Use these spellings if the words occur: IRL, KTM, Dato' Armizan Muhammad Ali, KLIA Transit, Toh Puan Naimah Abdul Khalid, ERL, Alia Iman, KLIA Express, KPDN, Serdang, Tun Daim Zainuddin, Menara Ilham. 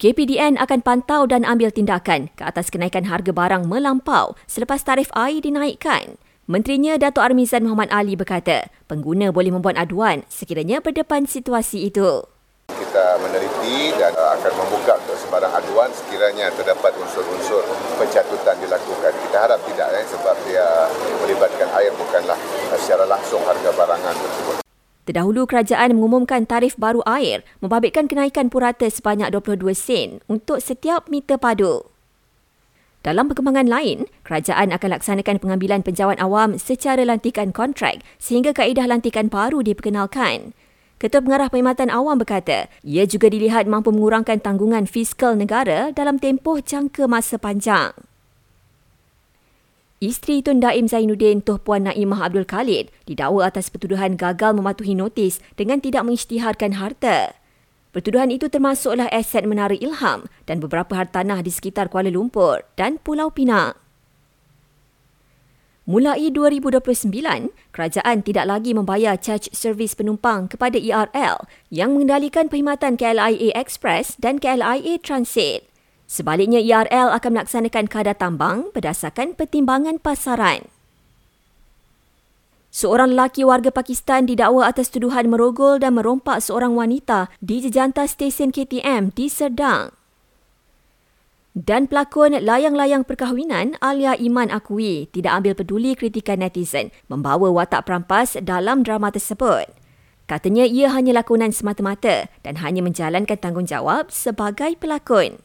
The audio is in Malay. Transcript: KPDN akan pantau dan ambil tindakan ke atas kenaikan harga barang melampau selepas tarif air dinaikkan. Menterinya Dato' Armizan Muhammad Ali berkata, pengguna boleh membuat aduan sekiranya berdepan situasi itu. Kita meneliti dan akan membuka untuk sebarang aduan sekiranya terdapat unsur-unsur pencatutan dilakukan. Kita harap tidak sebab dia melibatkan air bukanlah secara langsung harga barangan tersebut. Terdahulu, kerajaan mengumumkan tarif baru air membabitkan kenaikan purata sebanyak 22 sen untuk setiap meter padu. Dalam perkembangan lain, kerajaan akan laksanakan pengambilan penjawan awam secara lantikan kontrak sehingga kaedah lantikan baru diperkenalkan. Ketua Pengarah Perkhidmatan Awam berkata, ia juga dilihat mampu mengurangkan tanggungan fiskal negara dalam tempoh jangka masa panjang. Isteri Tun Daim Zainuddin, Toh Puan Naimah Abdul Khalid, didakwa atas pertuduhan gagal mematuhi notis dengan tidak mengisytiharkan harta. Pertuduhan itu termasuklah aset Menara Ilham dan beberapa hartanah di sekitar Kuala Lumpur dan Pulau Pinang. Mulai 2029, kerajaan tidak lagi membayar caj servis penumpang kepada ERL yang mengendalikan perkhidmatan KLIA Express dan KLIA Transit. Sebaliknya, IRL akan melaksanakan kadar tambang berdasarkan pertimbangan pasaran. Seorang lelaki warga Pakistan didakwa atas tuduhan merogol dan merompak seorang wanita di jejanta stesen KTM di Serdang. Dan pelakon layang-layang perkahwinan Alia Iman akui tidak ambil peduli kritikan netizen membawa watak perampas dalam drama tersebut. Katanya ia hanya lakonan semata-mata dan hanya menjalankan tanggungjawab sebagai pelakon.